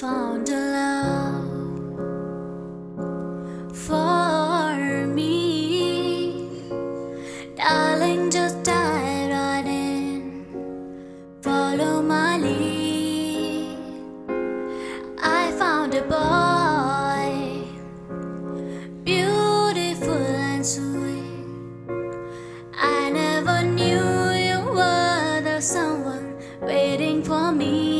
found a love for me, darling. Just dive right in, follow my lead. I found a boy, beautiful and sweet. I never knew you were the someone waiting for me.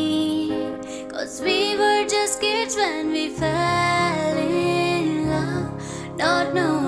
We were just kids when we fell in love, not knowing.